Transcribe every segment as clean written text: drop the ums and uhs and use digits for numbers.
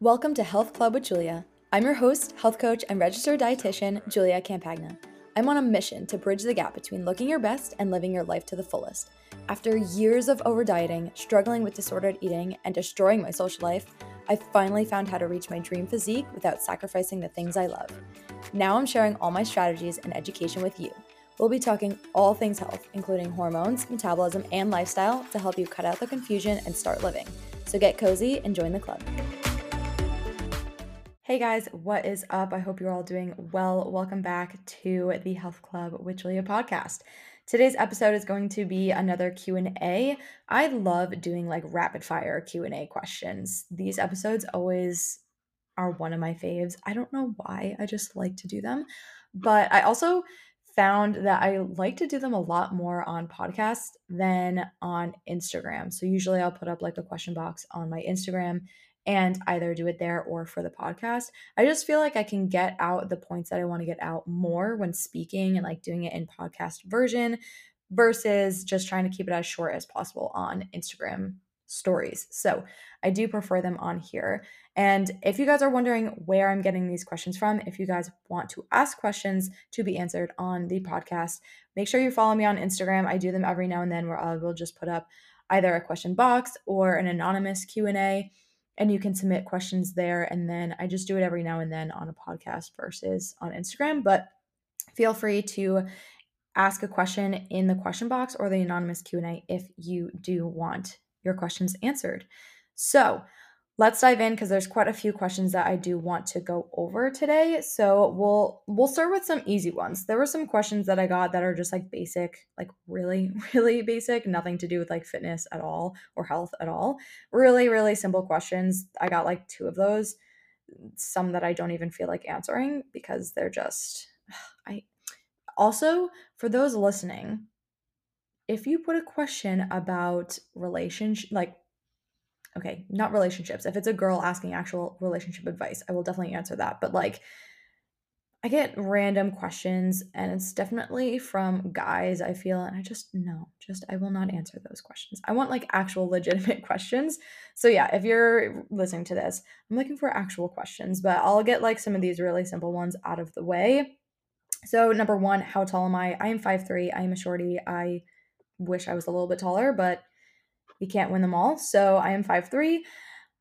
Welcome to Health Club with Julia. I'm your host, health coach, and registered dietitian, Julia Campagna. I'm on a mission to bridge the gap between looking your best and living your life to the fullest. After years of over-dieting, struggling with disordered eating, and destroying my social life, I finally found how to reach my dream physique without sacrificing the things I love. Now I'm sharing all my strategies and education with you. We'll be talking all things health, including hormones, metabolism, and lifestyle to help you cut out the confusion and start living. So get cozy and join the club. Hey guys, what is up? I hope you're all doing well. Welcome back to the Health Club with Julia podcast. Today's episode is going to be another Q&A. I love doing like rapid fire Q&A questions. These episodes always are one of my faves. I don't know why, I just like to do them. But I also found that I like to do them a lot more on podcasts than on Instagram. So usually I'll put up like a question box on my Instagram and either do it there or for the podcast. I just feel like I can get out the points that I want to get out more when speaking and like doing it in podcast version versus just trying to keep it as short as possible on Instagram stories. So I do prefer them on here. And if you guys are wondering where I'm getting these questions from, if you guys want to ask questions to be answered on the podcast, make sure you follow me on Instagram. I do them every now and then where I will just put up either a question box or an anonymous Q&A. And you can submit questions there. And then I just do it every now and then on a podcast versus on Instagram. But feel free to ask a question in the question box or the anonymous Q&A if you do want your questions answered. So let's dive in because there's quite a few questions that I do want to go over today. So we'll start with some easy ones. There were some questions that I got that are just like basic, like really, really basic, nothing to do with like fitness at all or health at all. Really, really simple questions. I got like two of those, some that I don't even feel like answering because they're just, also for those listening, if you put a question about relationship, like, okay, not relationships. If it's a girl asking actual relationship advice, I will definitely answer that. But like, I get random questions and it's definitely from guys, I feel, and I just I will not answer those questions. I want like actual legitimate questions. So yeah, if you're listening to this, I'm looking for actual questions, but I'll get like some of these really simple ones out of the way. So number one, how tall am I? I am 5'3". I am a shorty. I wish I was a little bit taller, but you can't win them all. So I am 5'3".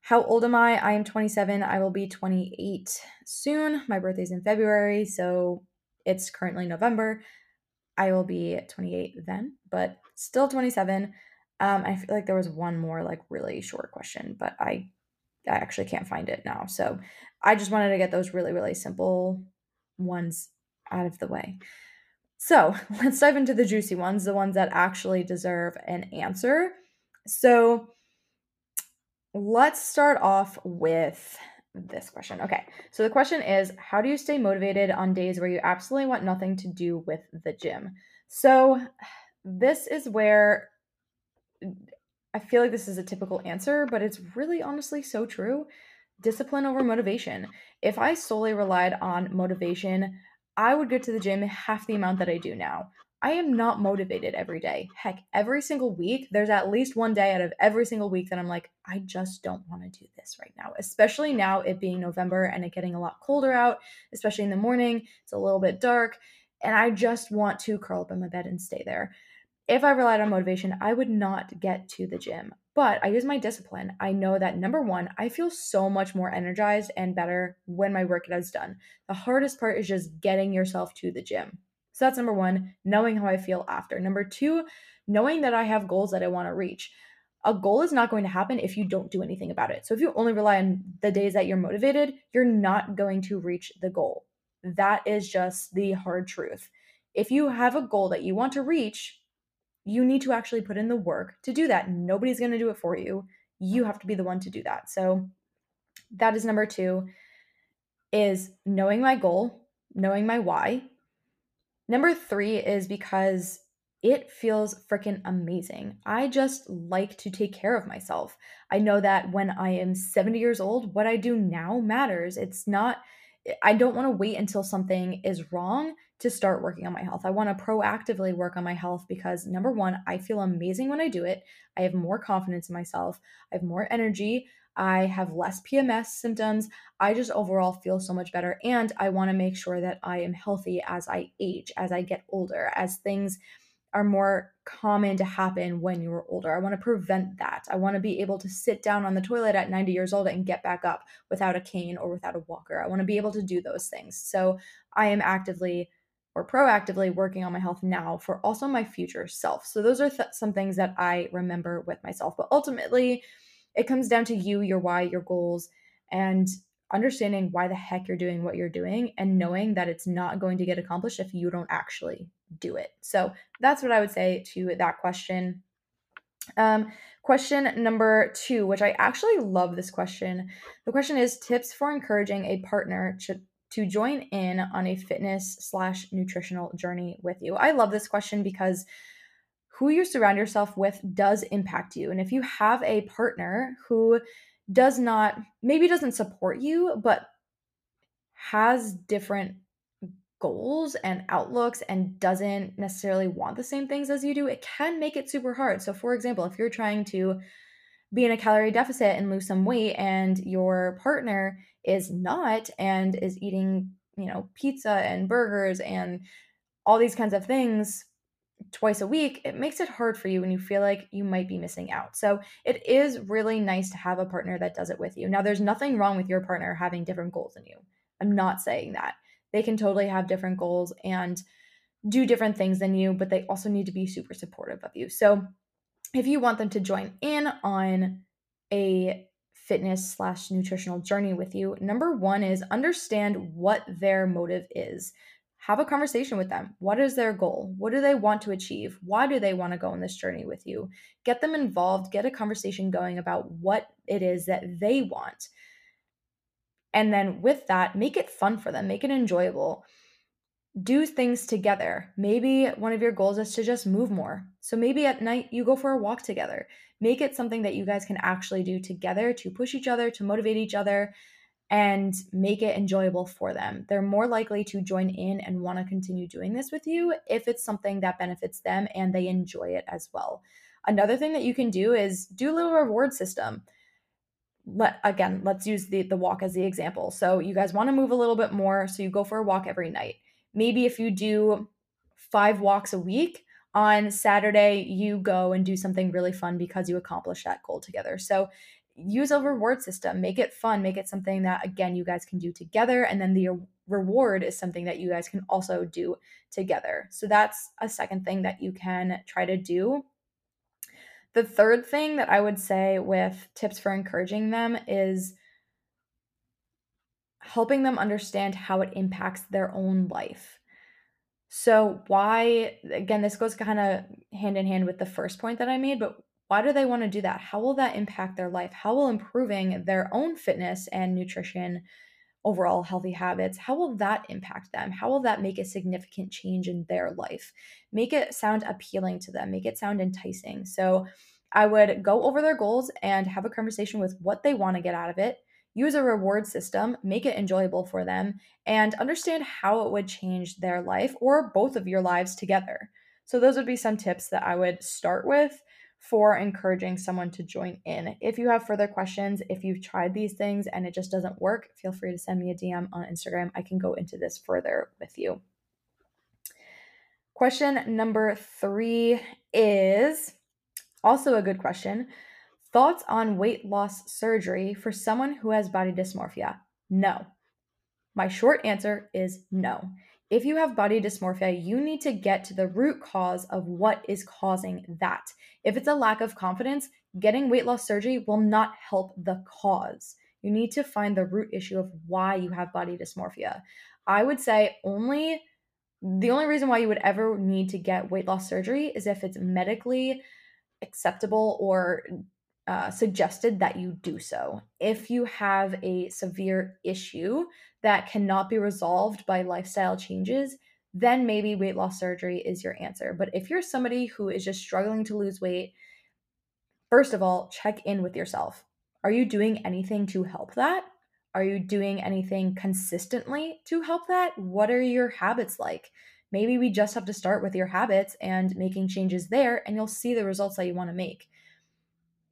How old am I? I am 27. I will be 28 soon. My birthday's in February, so it's currently November. I will be 28 then, but still 27. I feel like there was one more like really short question, but I actually can't find it now. So I just wanted to get those really, really simple ones out of the way. So let's dive into the juicy ones, the ones that actually deserve an answer. So let's start off with this question. Okay. So the question is, how do you stay motivated on days where you absolutely want nothing to do with the gym? So this is where I feel like this is a typical answer, but it's really honestly so true. Discipline over motivation. If I solely relied on motivation, I would go to the gym half the amount that I do now. I am not motivated every day. Heck, every single week, there's at least one day out of every single week that I'm like, I just don't want to do this right now, especially now it being November and it getting a lot colder out, especially in the morning. It's a little bit dark and I just want to curl up in my bed and stay there. If I relied on motivation, I would not get to the gym, but I use my discipline. I know that number one, I feel so much more energized and better when my workout is done. The hardest part is just getting yourself to the gym. So that's number one, knowing how I feel after. Number two, knowing that I have goals that I want to reach. A goal is not going to happen if you don't do anything about it. So if you only rely on the days that you're motivated, you're not going to reach the goal. That is just the hard truth. If you have a goal that you want to reach, you need to actually put in the work to do that. Nobody's going to do it for you. You have to be the one to do that. So that is number two, is knowing my goal, knowing my why. Number three is because it feels freaking amazing. I just like to take care of myself. I know that when I am 70 years old, what I do now matters. I don't want to wait until something is wrong to start working on my health. I want to proactively work on my health because, number one, I feel amazing when I do it. I have more confidence in myself. I have more energy. I have less PMS symptoms. I just overall feel so much better. And I want to make sure that I am healthy as I age, as I get older, as things are more common to happen when you're older. I want to prevent that. I want to be able to sit down on the toilet at 90 years old and get back up without a cane or without a walker. I want to be able to do those things. So I am actively or proactively working on my health now for also my future self. So those are some things that I remember with myself. But ultimately, it comes down to you, your why, your goals, and understanding why the heck you're doing what you're doing and knowing that it's not going to get accomplished if you don't actually do it. So that's what I would say to that question. Question number 2, which I actually love this question. The question is tips for encouraging a partner to join in on a fitness/nutritional journey with you. I love this question because who you surround yourself with does impact you. And if you have a partner who does not, maybe doesn't support you, but has different goals and outlooks and doesn't necessarily want the same things as you do, it can make it super hard. So for example, if you're trying to be in a calorie deficit and lose some weight and your partner is not and is eating, you know, pizza and burgers and all these kinds of things twice a week, it makes it hard for you and you feel like you might be missing out. So it is really nice to have a partner that does it with you. Now, there's nothing wrong with your partner having different goals than you. I'm not saying that. They can totally have different goals and do different things than you, but they also need to be super supportive of you. So if you want them to join in on a fitness/nutritional journey with you, number 1 is understand what their motive is. Have a conversation with them. What is their goal? What do they want to achieve? Why do they want to go on this journey with you? Get them involved. Get a conversation going about what it is that they want. And then with that, make it fun for them. Make it enjoyable. Do things together. Maybe one of your goals is to just move more. So maybe at night you go for a walk together. Make it something that you guys can actually do together to push each other, to motivate each other, and make it enjoyable for them. They're more likely to join in and want to continue doing this with you if it's something that benefits them and they enjoy it as well. Another thing that you can do is do a little reward system. Let's use the walk as the example. So you guys want to move a little bit more, so you go for a walk every night. Maybe if you do 5 walks a week, on Saturday you go and do something really fun because you accomplished that goal together. So use a reward system, make it fun, make it something that, again, you guys can do together. And then the reward is something that you guys can also do together. So that's a second thing that you can try to do. The third thing that I would say with tips for encouraging them is helping them understand how it impacts their own life. So why, again, this goes kind of hand in hand with the first point that I made, but why do they want to do that? How will that impact their life? How will improving their own fitness and nutrition, overall healthy habits, how will that impact them? How will that make a significant change in their life? Make it sound appealing to them. Make it sound enticing. So I would go over their goals and have a conversation with what they want to get out of it. Use a reward system, make it enjoyable for them, and understand how it would change their life or both of your lives together. So those would be some tips that I would start with for encouraging someone to join in. If you have further questions, if you've tried these things and it just doesn't work, feel free to send me a DM on Instagram. I can go into this further with you. Question number 3 is also a good question. Thoughts on weight loss surgery for someone who has body dysmorphia? No. My short answer is no. If you have body dysmorphia, you need to get to the root cause of what is causing that. If it's a lack of confidence, getting weight loss surgery will not help the cause. You need to find the root issue of why you have body dysmorphia. I would say the only reason why you would ever need to get weight loss surgery is if it's medically acceptable or suggested that you do so. If you have a severe issue that cannot be resolved by lifestyle changes, then maybe weight loss surgery is your answer. But if you're somebody who is just struggling to lose weight, first of all, check in with yourself. Are you doing anything to help that? Are you doing anything consistently to help that? What are your habits like? Maybe we just have to start with your habits and making changes there, and you'll see the results that you want to make.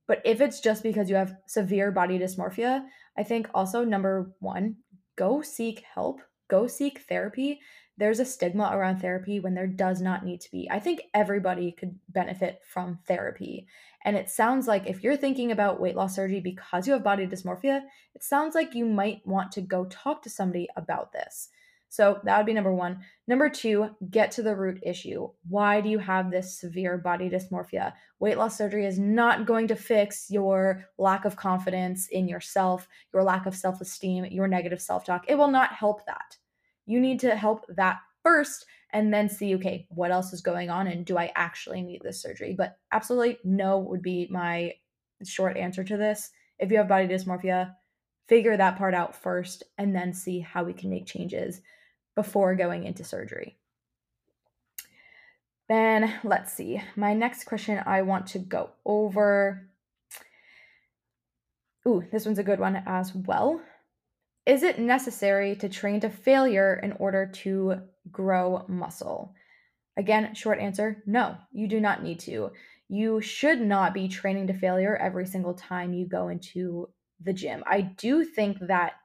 But if it's just because you have severe body dysmorphia, I think also number one, go seek help, go seek therapy. There's a stigma around therapy when there does not need to be. I think everybody could benefit from therapy. And it sounds like if you're thinking about weight loss surgery because you have body dysmorphia, it sounds like you might want to go talk to somebody about this. So that would be number one. Number two, get to the root issue. Why do you have this severe body dysmorphia? Weight loss surgery is not going to fix your lack of confidence in yourself, your lack of self-esteem, your negative self-talk. It will not help that. You need to help that first and then see, okay, what else is going on and do I actually need this surgery? But absolutely no would be my short answer to this. If you have body dysmorphia, figure that part out first and then see how we can make changes before going into surgery. Then let's see. My next question I want to go over. Ooh, this one's a good one as well. Is it necessary to train to failure in order to grow muscle? Again, short answer, no, you do not need to. You should not be training to failure every single time you go into the gym. I do think that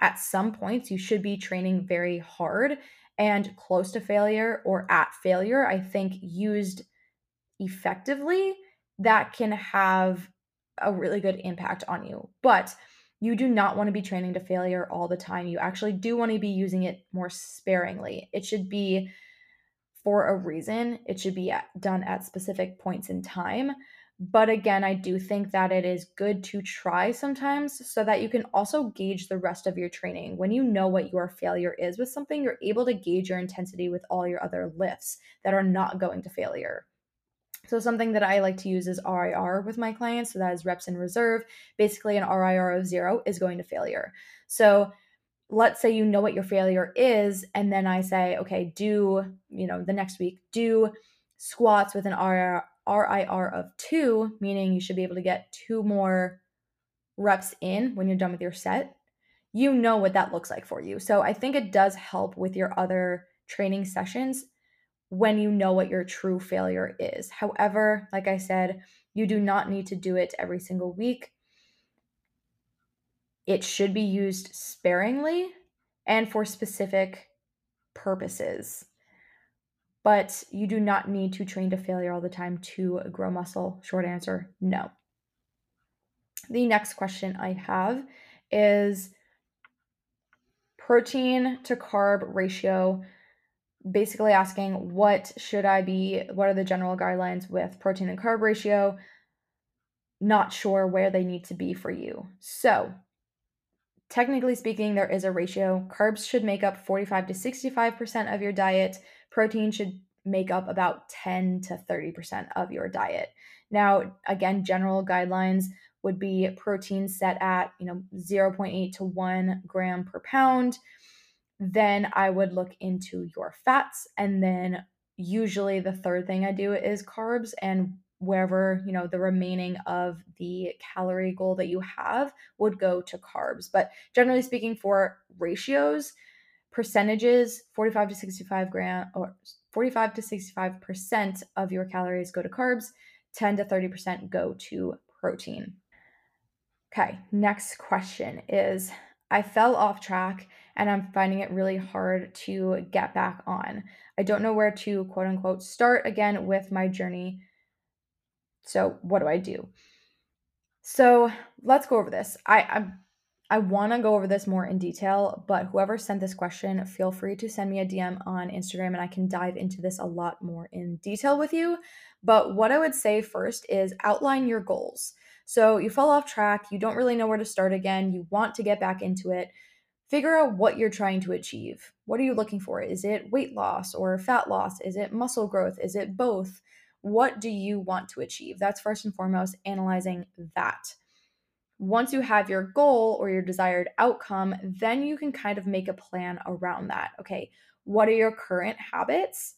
at some points, you should be training very hard and close to failure or at failure. I think used effectively, that can have a really good impact on you. But you do not want to be training to failure all the time. You actually do want to be using it more sparingly. It should be for a reason. It should be done at specific points in time. But again, I do think that it is good to try sometimes so that you can also gauge the rest of your training. When you know what your failure is with something, you're able to gauge your intensity with all your other lifts that are not going to failure. So something that I like to use is RIR with my clients. So that is reps in reserve. Basically, an RIR of 0 is going to failure. So let's say you know what your failure is, and then I say, okay, the next week, do squats with an RIR of 2, meaning you should be able to get 2 more reps in when you're done with your set. You know what that looks like for you. So I think it does help with your other training sessions when you know what your true failure is. However, like I said, you do not need to do it every single week. It should be used sparingly and for specific purposes. But you do not need to train to failure all the time to grow muscle. Short answer, no. The next question I have is protein to carb ratio. Basically asking, what are the general guidelines with protein and carb ratio? Not sure where they need to be for you. So technically speaking, there is a ratio. Carbs should make up 45 to 65% of your diet. Protein should make up about 10 to 30% of your diet. Now, again, general guidelines would be protein set at 0.8 to 1 gram per pound. Then I would look into your fats. And then usually the third thing I do is carbs, and wherever, the remaining of the calorie goal that you have would go to carbs. But generally speaking, for ratios, percentages, 45 to 65% of your calories go to carbs, 10 to 30% go to protein. Okay, next question is, I fell off track and I'm finding it really hard to get back on. I don't know where to quote unquote start again with my journey. So what do I do? So let's go over this. I want to go over this more in detail, but whoever sent this question, feel free to send me a DM on Instagram and I can dive into this a lot more in detail with you. But what I would say first is outline your goals. So you fell off track, you don't really know where to start again, you want to get back into it. Figure out what you're trying to achieve. What are you looking for? Is it weight loss or fat loss? Is it muscle growth? Is it both? What do you want to achieve? That's first and foremost, analyzing that. Once you have your goal or your desired outcome, then you can kind of make a plan around that. Okay, what are your current habits?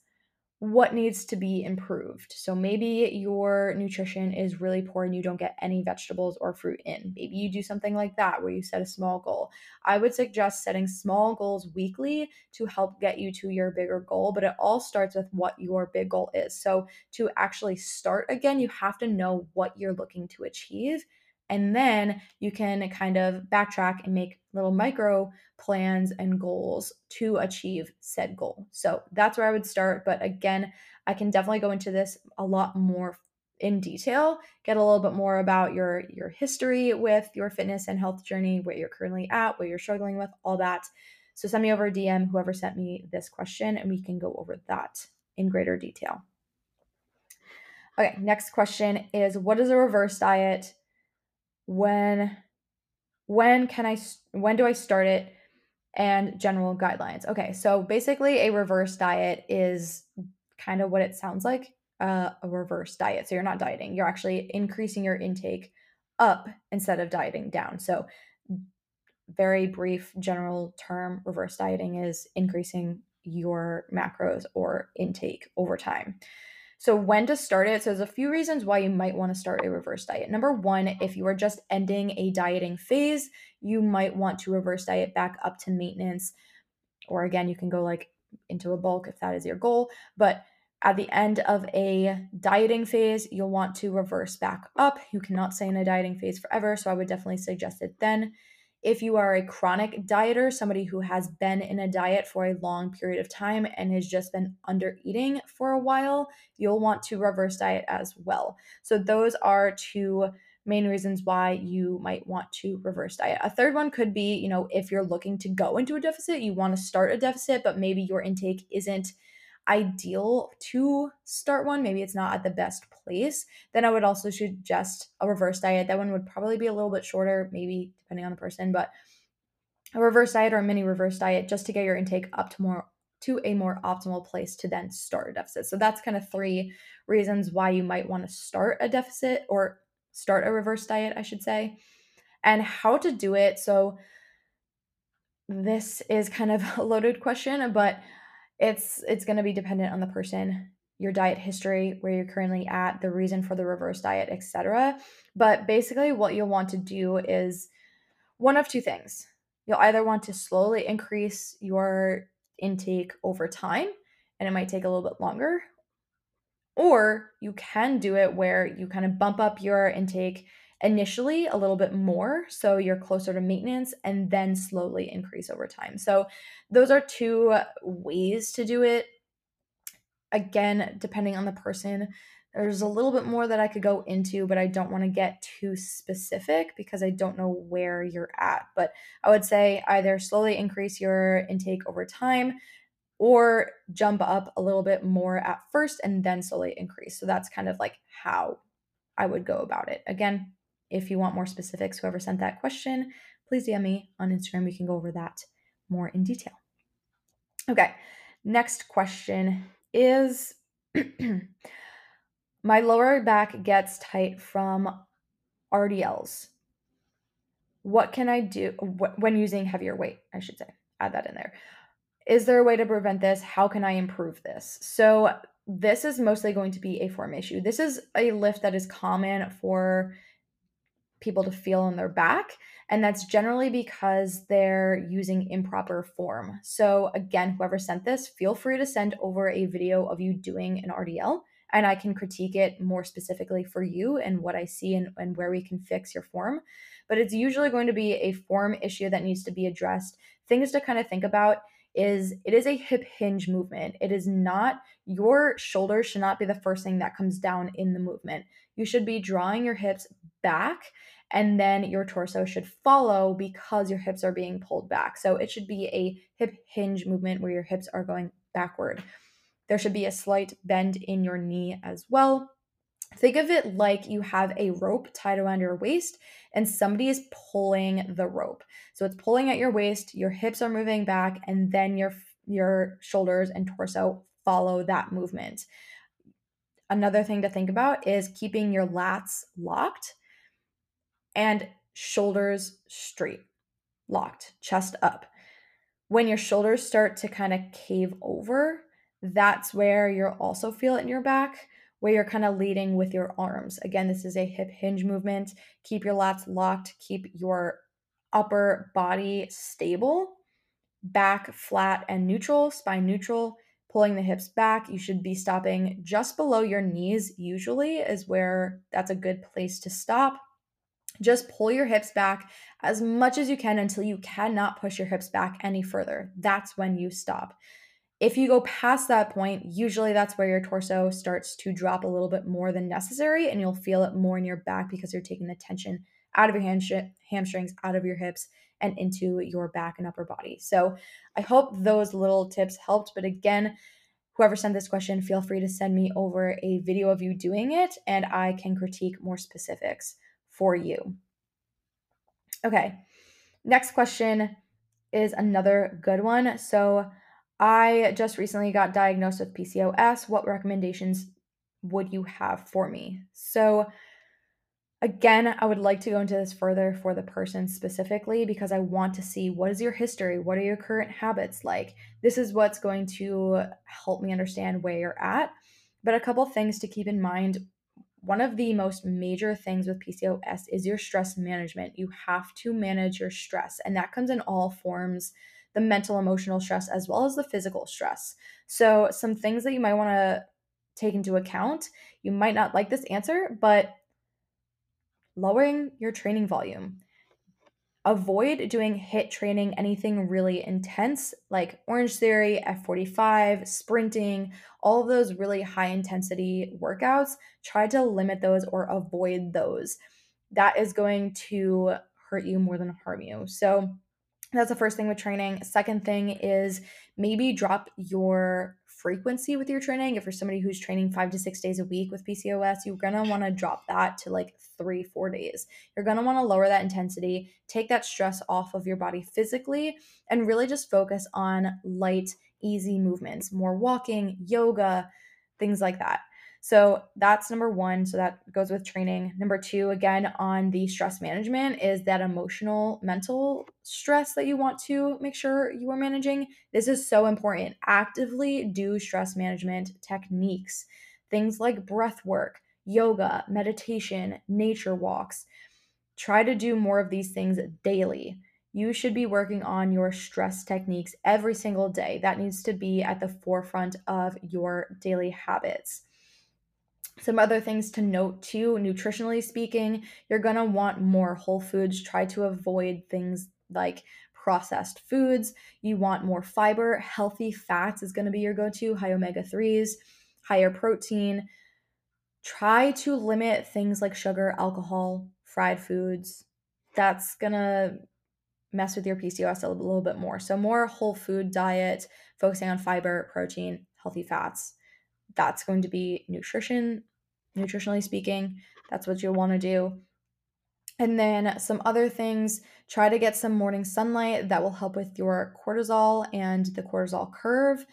what needs to be improved. So maybe your nutrition is really poor and you don't get any vegetables or fruit in. Maybe you do something like that where you set a small goal. I would suggest setting small goals weekly to help get you to your bigger goal, but it all starts with what your big goal is. So to actually start again, you have to know what you're looking to achieve, and then you can kind of backtrack and make little micro plans and goals to achieve said goal. So that's where I would start. But again, I can definitely go into this a lot more in detail, get a little bit more about your history with your fitness and health journey, where you're currently at, what you're struggling with, all that. So send me over a DM, whoever sent me this question, and we can go over that in greater detail. Okay, next question is, what is a reverse diet? When do I start it, and general guidelines. Okay, so basically a reverse diet is kind of what it sounds like, a reverse diet. So you're not dieting, you're actually increasing your intake up instead of dieting down. So very brief general term, reverse dieting is increasing your macros or intake over time. So when to start it? So there's a few reasons why you might want to start a reverse diet. Number one, if you are just ending a dieting phase, you might want to reverse diet back up to maintenance. Or again, you can go like into a bulk if that is your goal. But at the end of a dieting phase, you'll want to reverse back up. You cannot stay in a dieting phase forever, so I would definitely suggest it then. If you are a chronic dieter, somebody who has been in a diet for a long period of time and has just been under eating for a while, you'll want to reverse diet as well. So those are two main reasons why you might want to reverse diet. A third one could be, you know, if you're looking to go into a deficit, you want to start a deficit, but maybe your intake isn't ideal to start one, maybe it's not at the best place, then I would also suggest a reverse diet. That one would probably be a little bit shorter, maybe depending on the person, but a reverse diet or a mini reverse diet just to get your intake up to a more optimal place to then start a deficit. So that's kind of three reasons why you might want to start a deficit or start a reverse diet, I should say, and how to do it. So this is kind of a loaded question, but it's going to be dependent on the person, your diet history, where you're currently at, the reason for the reverse diet, etc. But basically what you'll want to do is one of two things. You'll either want to slowly increase your intake over time, and it might take a little bit longer, or you can do it where you kind of bump up your intake initially a little bit more, so you're closer to maintenance, and then slowly increase over time. So those are two ways to do it. Again, depending on the person, there's a little bit more that I could go into, but I don't want to get too specific because I don't know where you're at. But I would say either slowly increase your intake over time or jump up a little bit more at first and then slowly increase. So that's kind of like how I would go about it. Again, if you want more specifics, whoever sent that question, please DM me on Instagram. We can go over that more in detail. Okay, next question is, my lower back gets tight from RDLs. What can I do when using heavier weight? I should say, add that in there. Is there a way to prevent this? How can I improve this? So this is mostly going to be a form issue. This is a lift that is common for people to feel in their back, and that's generally because they're using improper form. So again, whoever sent this, feel free to send over a video of you doing an RDL, and I can critique it more specifically for you and what I see and where we can fix your form. But it's usually going to be a form issue that needs to be addressed. Things to kind of think about is it is a hip hinge movement. It is not, your shoulders should not be the first thing that comes down in the movement. You should be drawing your hips back, and then your torso should follow because your hips are being pulled back. So it should be a hip hinge movement where your hips are going backward. There should be a slight bend in your knee as well. Think of it like you have a rope tied around your waist and somebody is pulling the rope. So it's pulling at your waist, your hips are moving back, and then your shoulders and torso follow that movement. Another thing to think about is keeping your lats locked and shoulders straight, locked, chest up. When your shoulders start to kind of cave over, that's where you'll also feel it in your back, where you're kind of leading with your arms. Again, this is a hip hinge movement. Keep your lats locked, keep your upper body stable, back flat and neutral, spine neutral, pulling the hips back. You should be stopping just below your knees, usually is where that's a good place to stop. Just pull your hips back as much as you can until you cannot push your hips back any further. That's when you stop. If you go past that point, usually that's where your torso starts to drop a little bit more than necessary, and you'll feel it more in your back because you're taking the tension out of your hamstrings, out of your hips, and into your back and upper body. So I hope those little tips helped. But again, whoever sent this question, feel free to send me over a video of you doing it, and I can critique more specifics for you. Okay, next question is another good one. So I just recently got diagnosed with PCOS. What recommendations would you have for me? So again, I would like to go into this further for the person specifically, because I want to see, what is your history? What are your current habits like? This is what's going to help me understand where you're at. But a couple things to keep in mind. One of the most major things with PCOS is your stress management. You have to manage your stress, and that comes in all forms, the mental, emotional stress, as well as the physical stress. So some things that you might want to take into account, you might not like this answer, but lowering your training volume. Avoid doing HIT training, anything really intense like Orange Theory, F45, sprinting, all of those really high intensity workouts. Try to limit those or avoid those. That is going to hurt you more than harm you. So that's the first thing with training. Second thing is maybe drop your frequency with your training. If you're somebody who's training 5 to 6 days a week with PCOS, you're going to want to drop that to like 3-4 days. You're going to want to lower that intensity, take that stress off of your body physically, and really just focus on light, easy movements, more walking, yoga, things like that. So that's number one. So that goes with training. Number two, again, on the stress management is that emotional, mental stress that you want to make sure you are managing. This is so important. Actively do stress management techniques, things like breath work, yoga, meditation, nature walks. Try to do more of these things daily. You should be working on your stress techniques every single day. That needs to be at the forefront of your daily habits. Some other things to note too, nutritionally speaking, you're going to want more whole foods. Try to avoid things like processed foods. You want more fiber. Healthy fats is going to be your go-to, high omega-3s, higher protein. Try to limit things like sugar, alcohol, fried foods. That's going to mess with your PCOS a little bit more. So more whole food diet, focusing on fiber, protein, healthy fats. That's going to be nutritionally speaking. That's what you'll want to do. And then some other things, try to get some morning sunlight. That will help with your cortisol and the cortisol curve.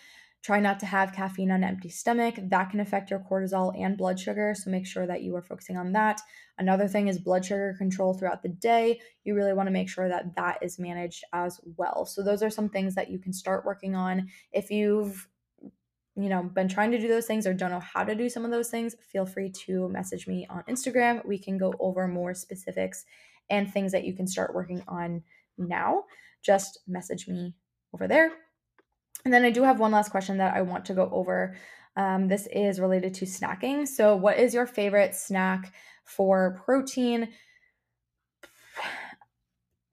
Try not to have caffeine on an empty stomach. That can affect your cortisol and blood sugar, so make sure that you are focusing on that. Another thing is blood sugar control throughout the day. You really want to make sure that that is managed as well. So those are some things that you can start working on. If you've been trying to do those things or don't know how to do some of those things, feel free to message me on Instagram. We can go over more specifics and things that you can start working on now. Just message me over there. And then I do have one last question that I want to go over. This is related to snacking. So what is your favorite snack for protein?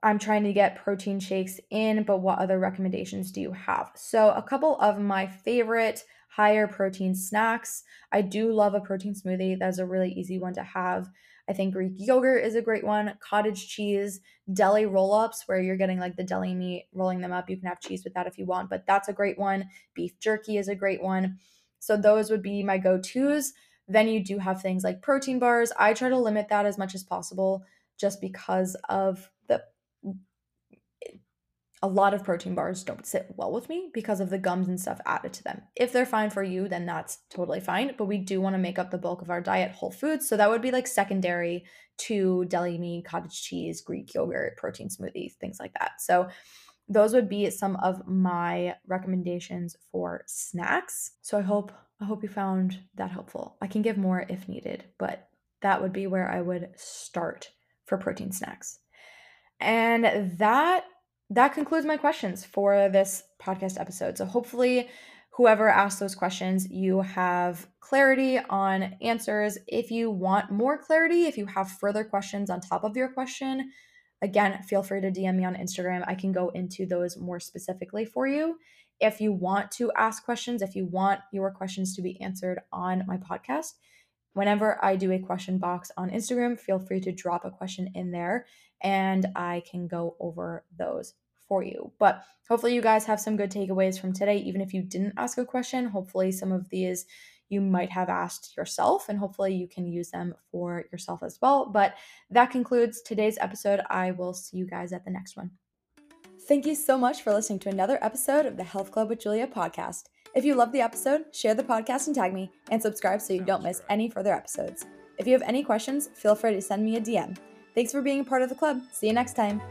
I'm trying to get protein shakes in, but what other recommendations do you have? So a couple of my favorite higher protein snacks. I do love a protein smoothie. That's a really easy one to have. I think Greek yogurt is a great one. Cottage cheese, deli roll-ups, where you're getting like the deli meat, rolling them up. You can have cheese with that if you want, but that's a great one. Beef jerky is a great one. So those would be my go-tos. Then you do have things like protein bars. I try to limit that as much as possible just because of a lot of protein bars don't sit well with me because of the gums and stuff added to them. If they're fine for you, then that's totally fine. But we do want to make up the bulk of our diet whole foods. So that would be like secondary to deli meat, cottage cheese, Greek yogurt, protein smoothies, things like that. So those would be some of my recommendations for snacks. So I hope you found that helpful. I can give more if needed, but that would be where I would start for protein snacks. And that concludes my questions for this podcast episode. So hopefully whoever asked those questions, you have clarity on answers. If you want more clarity, if you have further questions on top of your question, again, feel free to DM me on Instagram. I can go into those more specifically for you. If you want to ask questions, if you want your questions to be answered on my podcast, whenever I do a question box on Instagram, feel free to drop a question in there and I can go over those for you. But hopefully you guys have some good takeaways from today. Even if you didn't ask a question, hopefully some of these you might have asked yourself and hopefully you can use them for yourself as well. But that concludes today's episode. I will see you guys at the next one. Thank you so much for listening to another episode of the Health Club with Julia podcast. If you loved the episode, share the podcast and tag me, and subscribe so you don't miss any further episodes. If you have any questions, feel free to send me a DM. Thanks for being a part of the club. See you next time.